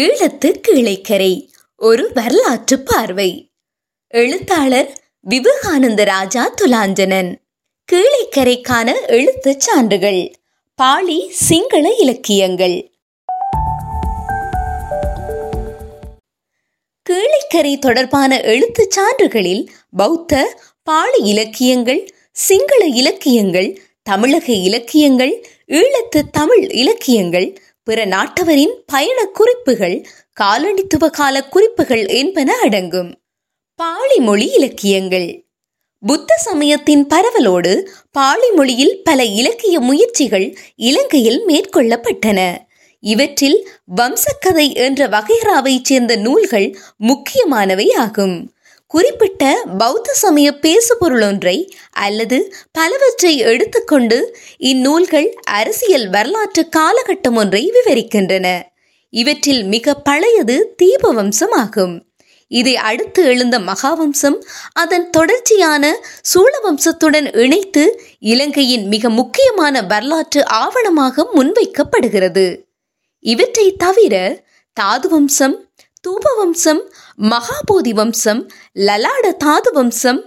ஈழத்து கீழைக்கரை ஒரு வரலாற்று பார்வை. எழுத்தாளர் விவேகானந்த ராஜா துலாஞ்சனன். கீழைக்கரைக்கான எழுத்து சான்றுகள் பாளி சிங்கள இலக்கியங்கள். கீழைக்கரை தொடர்பான எழுத்து சான்றுகளில் பௌத்த, பாளி இலக்கியங்கள், சிங்கள இலக்கியங்கள், தமிழக இலக்கியங்கள், ஈழத்து தமிழ் இலக்கியங்கள், பிற நாட்டவரின் பயண குறிப்புகள், காலனித்துவ கால குறிப்புகள் என்பன அடங்கும். பாளி மொழி இலக்கியங்கள். புத்த சமயத்தின் பரவலோடு பாளி மொழியில் பல இலக்கிய முயற்சிகள் இலங்கையில் மேற்கொள்ளப்பட்டன. இவற்றில் வம்சக்கதை என்ற வகைராவை சேர்ந்த நூல்கள் முக்கியமானவை ஆகும். குறிப்பிட்ட பௌத்த சமய பேசுபொருள் ஒன்றை அல்லது பலவற்றை எடுத்துக்கொண்டு இந்நூல்கள் அரசியல் வரலாற்று காலகட்டம் ஒன்றை விவரிக்கின்றன. இவற்றில் மிக பழையது தீபவம்சம் ஆகும். இதை அடுத்து எழுந்த மகாவம்சம் அதன் தொடர்ச்சியான சூழவம்சத்துடன் இணைத்து இலங்கையின் மிக முக்கியமான வரலாற்று ஆவணமாக முன்வைக்கப்படுகிறது. இவற்றை தவிர தாதுவம்சம், தூபவம்சம், மகாபோதி வம்சம், லலாட தாது வம்சம்,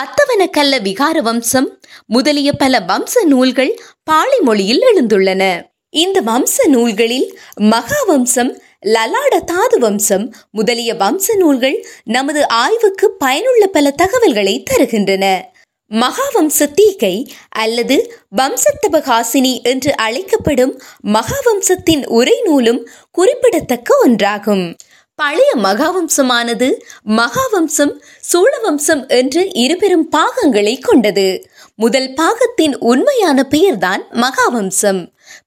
அத்தவன கல்ல விகார வம்சம் முதலிய பல வம்ச நூல்கள் பாளி மொழியில் எழுந்துள்ளன. இந்த வம்ச நூல்களில் மகாவம்சம், லலாட தாது வம்சம் முதலிய வம்ச நூல்கள் நமது ஆய்வுக்கு பயனுள்ள பல தகவல்களை தருகின்றன. மகாவம்ச தீகை அல்லது வம்சத்தபகாசினி என்று அழைக்கப்படும் மகாவம்சத்தின் உரை நூலும் குறிப்பிடத்தக்க ஒன்றாகும். பழைய மகாவம்சமானது மகாவம்சம், சூழவம்சம் என்று இருபெரும் பாகங்களை கொண்டது. முதல் பாகத்தின் உண்மையான பெயர்தான் மகாவம்சம்.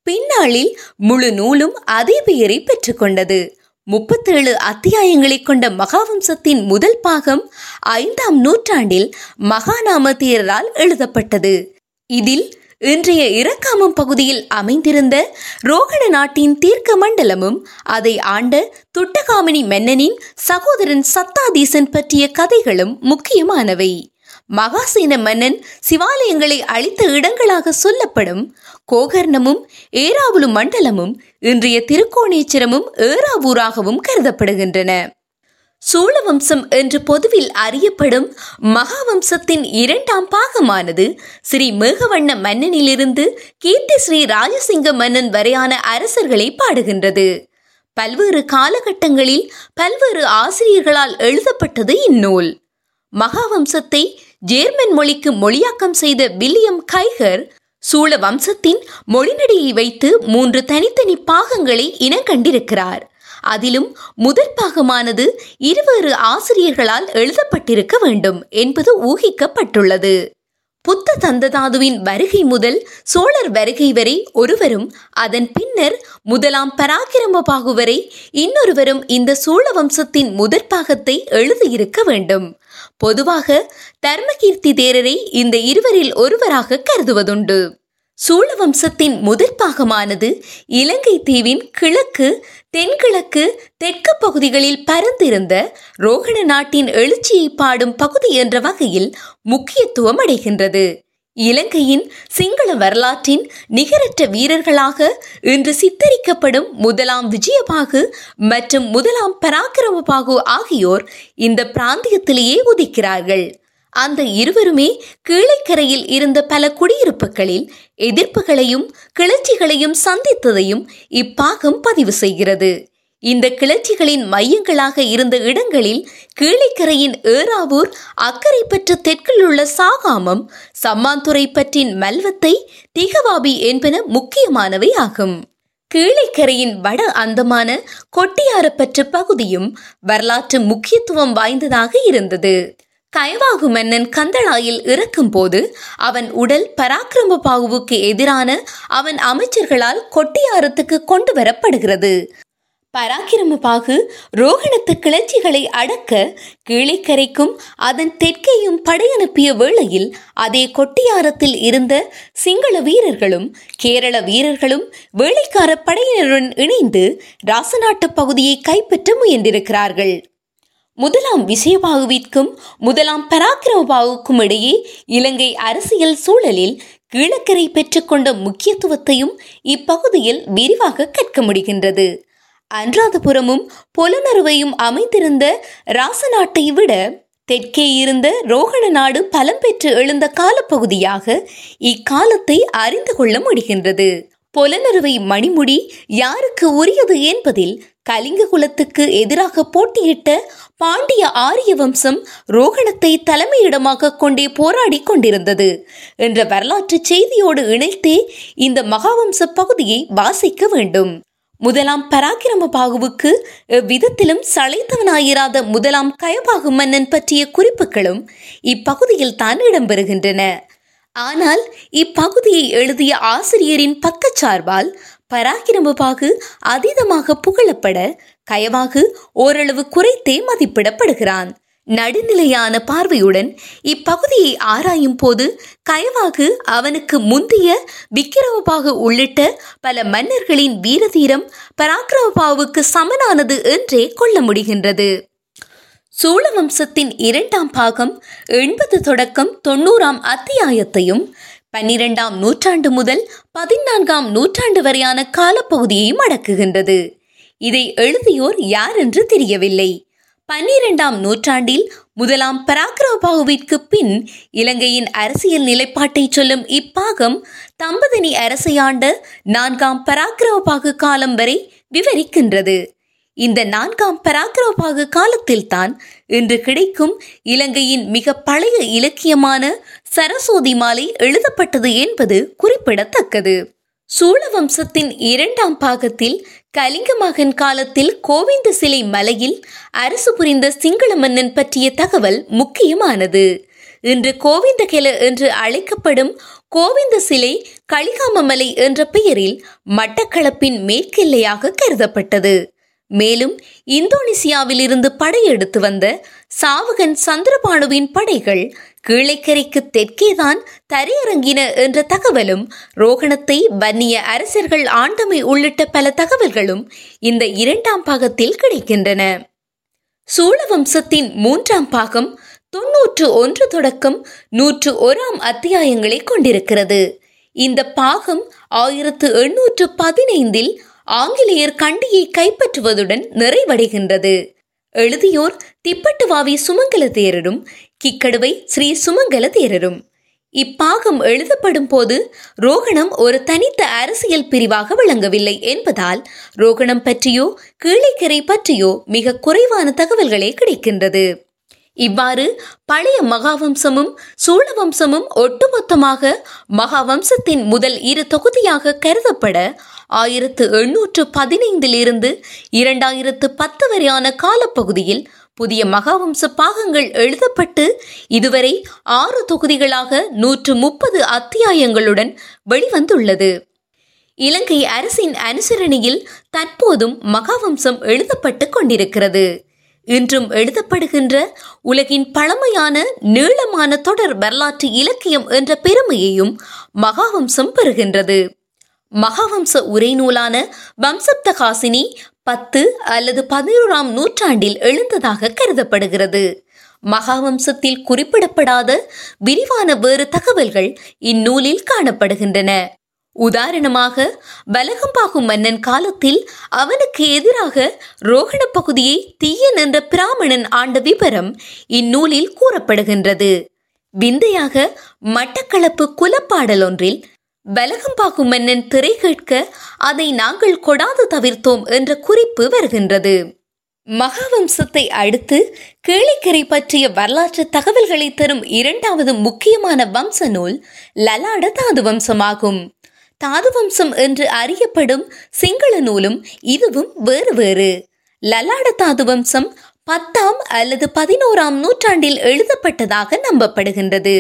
பின்னாளில் முழு நூலும் அதே பெயரை பெற்றுக்கொண்டது. 37 அத்தியாயங்களை கொண்ட மகாவம்சத்தின் முதல் பாகம் 5ஆம் நூற்றாண்டில் மகாநாமதேரரால் எழுதப்பட்டது. இதில் இன்றைய இரக்காமம் பகுதியில் அமைந்திருந்த ரோகண நாட்டின் தீர்க்க மண்டலமும் அதை ஆண்ட துட்டகாமினி மன்னனின் சகோதரன் சத்தாதீசன் பற்றிய கதைகளும் முக்கியமானவை. மகாசேன மன்னன் சிவாலயங்களை அழித்த இடங்களாக சொல்லப்படும் கோகர்ணமும் ஏராவுலு மண்டலமும் இன்றைய திருக்கோணேச்சரமும் ஏராவூராகவும் கருதப்படுகின்றன. சூழவம்சம் என்று பொதுவில் அறியப்படும் மகாவம்சத்தின் 2ஆம் பாகமானது ஸ்ரீ மேகவண்ண மன்னனிலிருந்து கீர்த்தி ஸ்ரீ ராஜசிங்க மன்னன் வரையான அரசர்களை பாடுகின்றது. பல்வேறு காலகட்டங்களில் பல்வேறு ஆசிரியர்களால் எழுதப்பட்டது இந்நூல். மகாவம்சத்தை ஜேர்மன் மொழிக்கு மொழியாக்கம் செய்த வில்லியம் கைகர் சூழ வம்சத்தின் மொழிநடையை வைத்து 3 தனித்தனி பாகங்களை இனங்கண்டிருக்கிறார். அதிலும் முதற் பாகமானது 20 ஆசிரியர்களால் எழுதப்பட்டிருக்க வேண்டும் என்பது ஊகிக்கப்பட்டுள்ளது. புத்த தந்ததாதுவின் வருகை முதல் சோழர் வருகை வரை ஒருவரும் அதன் பின்னர் முதலாம் பராக்கிரம பாகு வரை இன்னொருவரும் இந்த சோழ வம்சத்தின் முதற் பாகத்தை எழுதியிருக்க வேண்டும். பொதுவாக தர்மகீர்த்தி தேரரை இந்த இருவரில் ஒருவராக கருதுவதுண்டு. சூழவம்சத்தின் முதற் பாகமானது இலங்கை தீவின் கிழக்கு, தென்கிழக்கு, தெற்கு பகுதிகளில் பரந்திருந்த ரோகண நாட்டின் எழுச்சியை பாடும் பகுதி என்ற வகையில் முக்கியத்துவம் அடைகின்றது. இலங்கையின் சிங்கள வரலாற்றின் நிகரற்ற வீரர்களாக இன்று சித்தரிக்கப்படும் முதலாம் விஜயபாகு மற்றும் முதலாம் பராக்கிரமபாகு ஆகியோர் இந்த பிராந்தியத்திலேயே உதிக்கிறார்கள். அந்த இருவருமே கீழைக்கரையில் இருந்த பல குடியிருப்புகளில் எதிர்ப்புகளையும் கிளர்ச்சிகளையும் சந்தித்ததையும் இப்பாகம் பதிவு செய்கிறது. இந்த கிளர்ச்சிகளின் மையங்களாக இருந்த இடங்களில் கீழைக்கரையின் ஏறாவூர், அக்கரைப்பற்று தெற்கில் உள்ள சாகாமம், சம்மாந்துறை பற்றின் மல்வத்தை, திகவாபி என்பன முக்கியமானவை ஆகும். கீழைக்கரையின் வட அந்தமான கொட்டியாரப்பற்று பகுதியும் வரலாற்று முக்கியத்துவம் வாய்ந்ததாக இருந்தது. கைவாகு மன்னன் கந்தளாயில் இறக்கும் போது அவன் உடல் பராக்கிரம பாகுவுக்கு எதிரான அவன் அமைச்சர்களால் கொட்டியாரத்துக்கு கொண்டு வரப்படுகிறது. பராக்கிரம பாகு ரோகணத்து கிளர்ச்சிகளை அடக்க கீழைக்கரைக்கும் அதன் தெற்கையும் படையனுப்பிய வேளையில் அதே கொட்டியாரத்தில் இருந்த சிங்கள வீரர்களும் கேரள வீரர்களும் வேளைக்கார படையினருடன் இணைந்து ராசநாட்டு பகுதியை கைப்பற்ற முயன்றிருக்கிறார்கள். முதலாம் விஜயபாகுவிற்கும் முதலாம் பராக்கிரமபாகுவுக்கும் இடையே இலங்கை அரசியல் சூழலில் கீழக்கரை பெற்றுக்கொண்ட முக்கியத்துவத்தையும் இப்பகுதியில் விரிவாக கற்க முடிகின்றது. அனுராதபுரமும் பொலனறுவையும் அமைந்திருந்த ராசநாட்டை விட தெற்கே இருந்த ரோகண நாடு பலம் பெற்று எழுந்த காலப்பகுதியாக இக்காலத்தை அறிந்து கொள்ள முடிகின்றது. பொலனறுவை மணிமுடி யாருக்கு உரியது என்பதில் கலிங்க குலத்துக்கு எதிராக போட்டியிட்ட பாண்டிய ஆரிய வம்சம் ரோகணத்தை தலைமையிடமாக கொண்டே போராடி கொண்டிருந்தது என்ற வரலாற்று செய்தியோடு இணைத்தே இந்த மகாவம்ச பகுதியை வாசிக்க வேண்டும். முதலாம் பராக்கிரம பாகுவுக்கு எவ்விதத்திலும் சளைத்தவனாயிராத முதலாம் கயபாகு மன்னன் பற்றிய குறிப்புகளும் இப்பகுதியில் தான் இடம்பெறுகின்றன. ஆனால் இப்பகுதியை எழுதிய ஆசிரியரின் பக்கச்சார்பால் பராக்கிரமபாகு அதீதமாக புகழப்பட கயவாகு ஓரளவு குறைத்தே மதிப்பிடப்படுகிறான். நடுநிலையான பார்வையுடன் இப்பகுதியை ஆராயும் போது கயவாகு அவனுக்கு முந்தைய விக்கிரமபாகு உள்ளிட்ட பல மன்னர்களின் வீரதீரம் பராக்கிரமபாகுவுக்கு சமனானது என்றே கொள்ள முடிகின்றது. சோழ வம்சத்தின் இரண்டாம் பாகம் 80 தொடக்கம் 90ஆம் அத்தியாயத்தையும் 12ஆம் நூற்றாண்டு முதல் 14ஆம் நூற்றாண்டு வரையான காலப்பகுதியையும் அடக்குகின்றது. இதை எழுதியோர் யார் என்று தெரியவில்லை. 12ஆம் நூற்றாண்டில் முதலாம் பராக்கிரமபாகுவிற்கு பின் இலங்கையின் அரசியல் நிலைப்பாட்டை சொல்லும் இப்பாகம் தம்பதினி அரசையாண்ட 4ஆம் பராக்கிரமபாகு காலம் வரை விவரிக்கின்றது. இந்த 4ஆம் பராக்கிரமபாகு காலத்தில்தான் இன்று கிடைக்கும் இலங்கையின் மிக பழைய இலக்கியமான சரஸ்வதி மாலை எழுதப்பட்டது என்பது குறிப்பிடத்தக்கது. சோழ வம்சத்தின் 2ஆம் பாகத்தில் கலிங்க மகன் காலத்தில் கோவிந்த சிலை மலையில் அரசு புரிந்த சிங்கள மன்னன் பற்றிய தகவல் முக்கியமானது. இன்று கோவிந்த கெல என்று அழைக்கப்படும் கோவிந்த சிலை கலிகாமமலை என்ற பெயரில் மட்டக்களப்பின் மேற்கெல்லையாக கருதப்பட்டது. மேலும் இந்தோனேசியாவில் இருந்து படையெடுத்து வந்த சாவகன் சந்திரபாணுவின் படைகள் கீழைக்கரைக்கு தெற்கேதான் தரையிறங்கின என்ற தகவலும் ரோகணத்தை வன்னிய அரசர்கள் ஆண்டமை உள்ளிட்ட பல தகவல்களும் இந்த 2ஆம் பாகத்தில் கிடைக்கின்றன. சோழ வம்சத்தின் 3ஆம் பாகம் 91 தொடக்கம் 101ஆம் அத்தியாயங்களை கொண்டிருக்கிறது. இந்த பாகம் 1815 ஆங்கிலேயர் கண்டியை கைப்பற்றுவதுடன் நிறைவடைகின்றது. எழுதியோர் திப்பட்டுவாவி சுமங்கல தேரரும் கிக்கடுவை ஸ்ரீ சுமங்கல தேரரும். இப்பாகம் எழுதப்படும் போது ரோகணம் ஒரு தனித்த அரசியல் பிரிவாக விளங்கவில்லை என்பதால் ரோகணம் பற்றியோ கீழைக்கரை பற்றியோ மிக குறைவான தகவல்களே கிடைக்கின்றது. இவ்வாறு பழைய மகாவம்சமும் சோழ வம்சமும் ஒட்டுமொத்தமாக மகாவம்சத்தின் முதல் 2 தொகுதியாக கருதப்பட 1815 2010 வரையான காலப்பகுதியில் புதிய மகாவம்ச பாகங்கள் எழுதப்பட்டு இதுவரை 6 தொகுதிகளாக 130 அத்தியாயங்களுடன் வெளிவந்துள்ளது. இலங்கை அரசின் அனுசரணையில் தற்போதும் மகாவம்சம் எழுதப்பட்டு கொண்டிருக்கிறது. இன்றும் எழுதப்படுகின்ற உலகின் பழமையான நீளமான தொடர் வரலாற்று இலக்கியம் என்ற பெருமையையும் மகாவம்சம் பெறுகின்றது. மகாவம்ச உரை நூலான வம்சப்தகாசினி 10 அல்லது 11ஆம் நூற்றாண்டில் எழுந்ததாக கருதப்படுகிறது. மகாவம்சத்தில் குறிப்பிடப்படாத விரிவான வேறு தகவல்கள் இந்நூலில் காணப்படுகின்றன. உதாரணமாக பலகம்பாகு மன்னன் காலத்தில் அவனுக்கு எதிராக ரோகண பகுதியை தீயன் என்ற பிராமணன் ஆண்ட விபரம் இந்நூலில் கூறப்படுகின்றது. விந்தையாக மட்டக்களப்பு குலப்பாடல் ஒன்றில் பலகம்பாகு மன்னன் திரை கேட்க அதை நாங்கள் கொடாது தவிர்த்தோம் என்ற குறிப்பு வருகின்றது. மகாவம்சத்தை அடுத்து கீழைக்கரை பற்றிய வரலாற்று தகவல்களை தரும் 2வது முக்கியமான வம்ச நூல் லலாட தாது வம்சமாகும். தாதுவம்சம் என்று அறியப்படும் சிங்கள நூலும் இதுவும் வேறு வேறு. லலாட தாதுவம்சம் 10ஆம் அல்லது 11ஆம் நூற்றாண்டில் எழுதப்பட்டதாக நம்பப்படுகின்றது.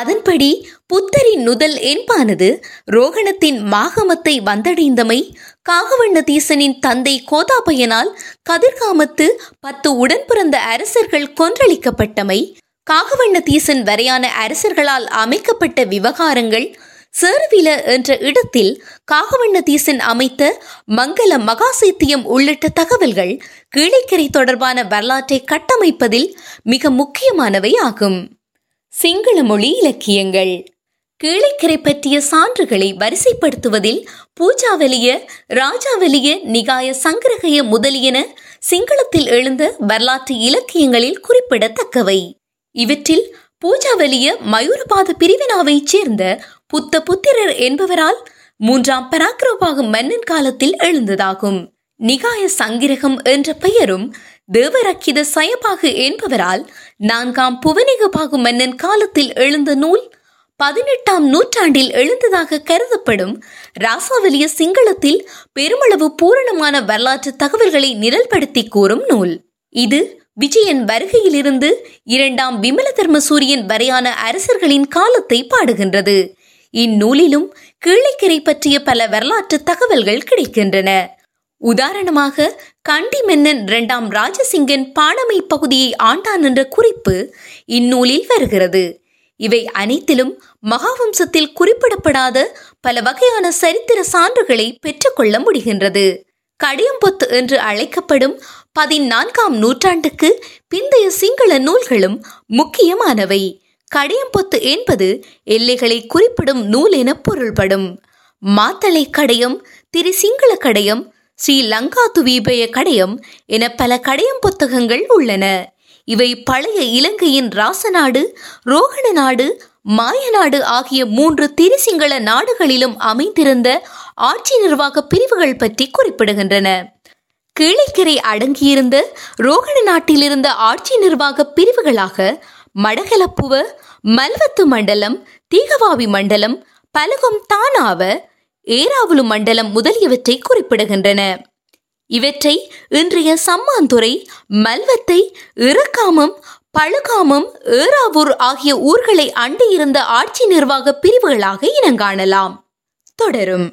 அதன்படி புத்தரின் நுதல் என்பானது ரோகணத்தின் மாகமத்தை வந்தடைந்தமை காகவண்ணதீசனின் தந்தை கோதாபயனால் கதிர்காமத்து 10 உடன்பிறந்த அரசர்கள் கொன்றளிக்கப்பட்டமை காகவண்ணதீசன் வரையான அரசர்களால் அமைக்கப்பட்ட விவகாரங்கள் சேர்வில என்ற இடத்தில் காகவண்ணதீசன் அமைத்த மங்கள மகாசைத்தியம் உள்ளிட்ட தகவல்கள் கீழைக்கரை தொடர்பான வரலாற்றை கட்டமைப்பதில் மிக முக்கியமானவை ஆகும். சிங்கள மொழி இலக்கியங்கள் கீழைக்கரை பற்றிய சான்றுகளை வரிசைப்படுத்துவதில் பூஜாவலிய, ராஜாவலிய, நிகாய சங்கரகய முதலியன சிங்களத்தில் எழுந்த வரலாற்று இலக்கியங்களில் குறிப்பிடத்தக்கவை. இவற்றில் பூஜாவலிய மயூரபாத பிரிவினாவைச் சேர்ந்த புத்த புத்திரர் என்பவரால் 3ஆம் பராக்கிரபாகு மன்னன் காலத்தில் எழுந்ததாகும். நிகாய சங்கிரகம் என்ற பெயரும் தேவரக்கித சயபாகு என்பவரால் 4ஆம் புவனிகபாகு மன்னன் காலத்தில் எழுந்த நூல் 18ஆம் நூற்றாண்டில் எழுந்ததாக கருதப்படும் ராசாவலிய சிங்களத்தில் பெருமளவு பூரணமான வரலாற்று தகவல்களை நிரல்படுத்தி கூறும் நூல் இது. விஜயன் வருகையிலிருந்து 2ஆம் விமல தர்மசூரியன் வரையான அரசர்களின் காலத்தை பாடுகின்றது. இந்நூலிலும் கீழைக்கரை பற்றிய பல வரலாற்று தகவல்கள் கிடைக்கின்றன. உதாரணமாக, கண்டி மன்னன் 2ஆம் ராஜசிங்கன் பாணமை பகுதியை ஆண்டான் என்ற குறிப்பு இந்நூலில் வருகிறது. இவை அனைத்திலும் மகாவம்சத்தில் குறிப்பிடப்படாத பல வகையான சரித்திர சான்றுகளை பெற்றுக்கொள்ள முடிகின்றது. கடியம்பொத்து என்று அழைக்கப்படும் 14ஆம் நூற்றாண்டுக்கு பிந்தைய சிங்கள நூல்களும் முக்கியமானவை. கடியம்பொத்து என்பது எல்லைகளை குறிப்பிடும் நூல் என பொருள்படும். மாத்தளை கடையம், திரு சிங்கள கடையம், ஸ்ரீலங்கா துவீபய கடையம் என பல கடையம் புத்தகங்கள் உள்ளன. இவை பழைய இலங்கையின் ராசநாடு, ரோகண நாடு, மாயநாடு ஆகிய 3 திருசிங்கள நாடுகளிலும் அமைந்திருந்த ஆட்சி நிர்வாக பிரிவுகள் பற்றி குறிப்பிடுகின்றன. கீழைக்கரை அடங்கியிருந்த ரோகண நாட்டிலிருந்த ஆட்சி நிர்வாக பிரிவுகளாக மடகலப்புவ, மல்வத்து மண்டலம், தீகவாவி மண்டலம், பலகும் தானாவ, ஏராவுலு மண்டலம் முதலியவற்றை குறிப்பிடுகின்றன. இவற்றை இன்றைய சம்மாந்துறை, மல்வத்தை, இரக்காமம், பழுகாமம், ஏராவூர் ஆகிய ஊர்களை அண்டியிருந்த ஆட்சி நிர்வாக பிரிவுகளாக இனங்காணலாம். தொடரும்.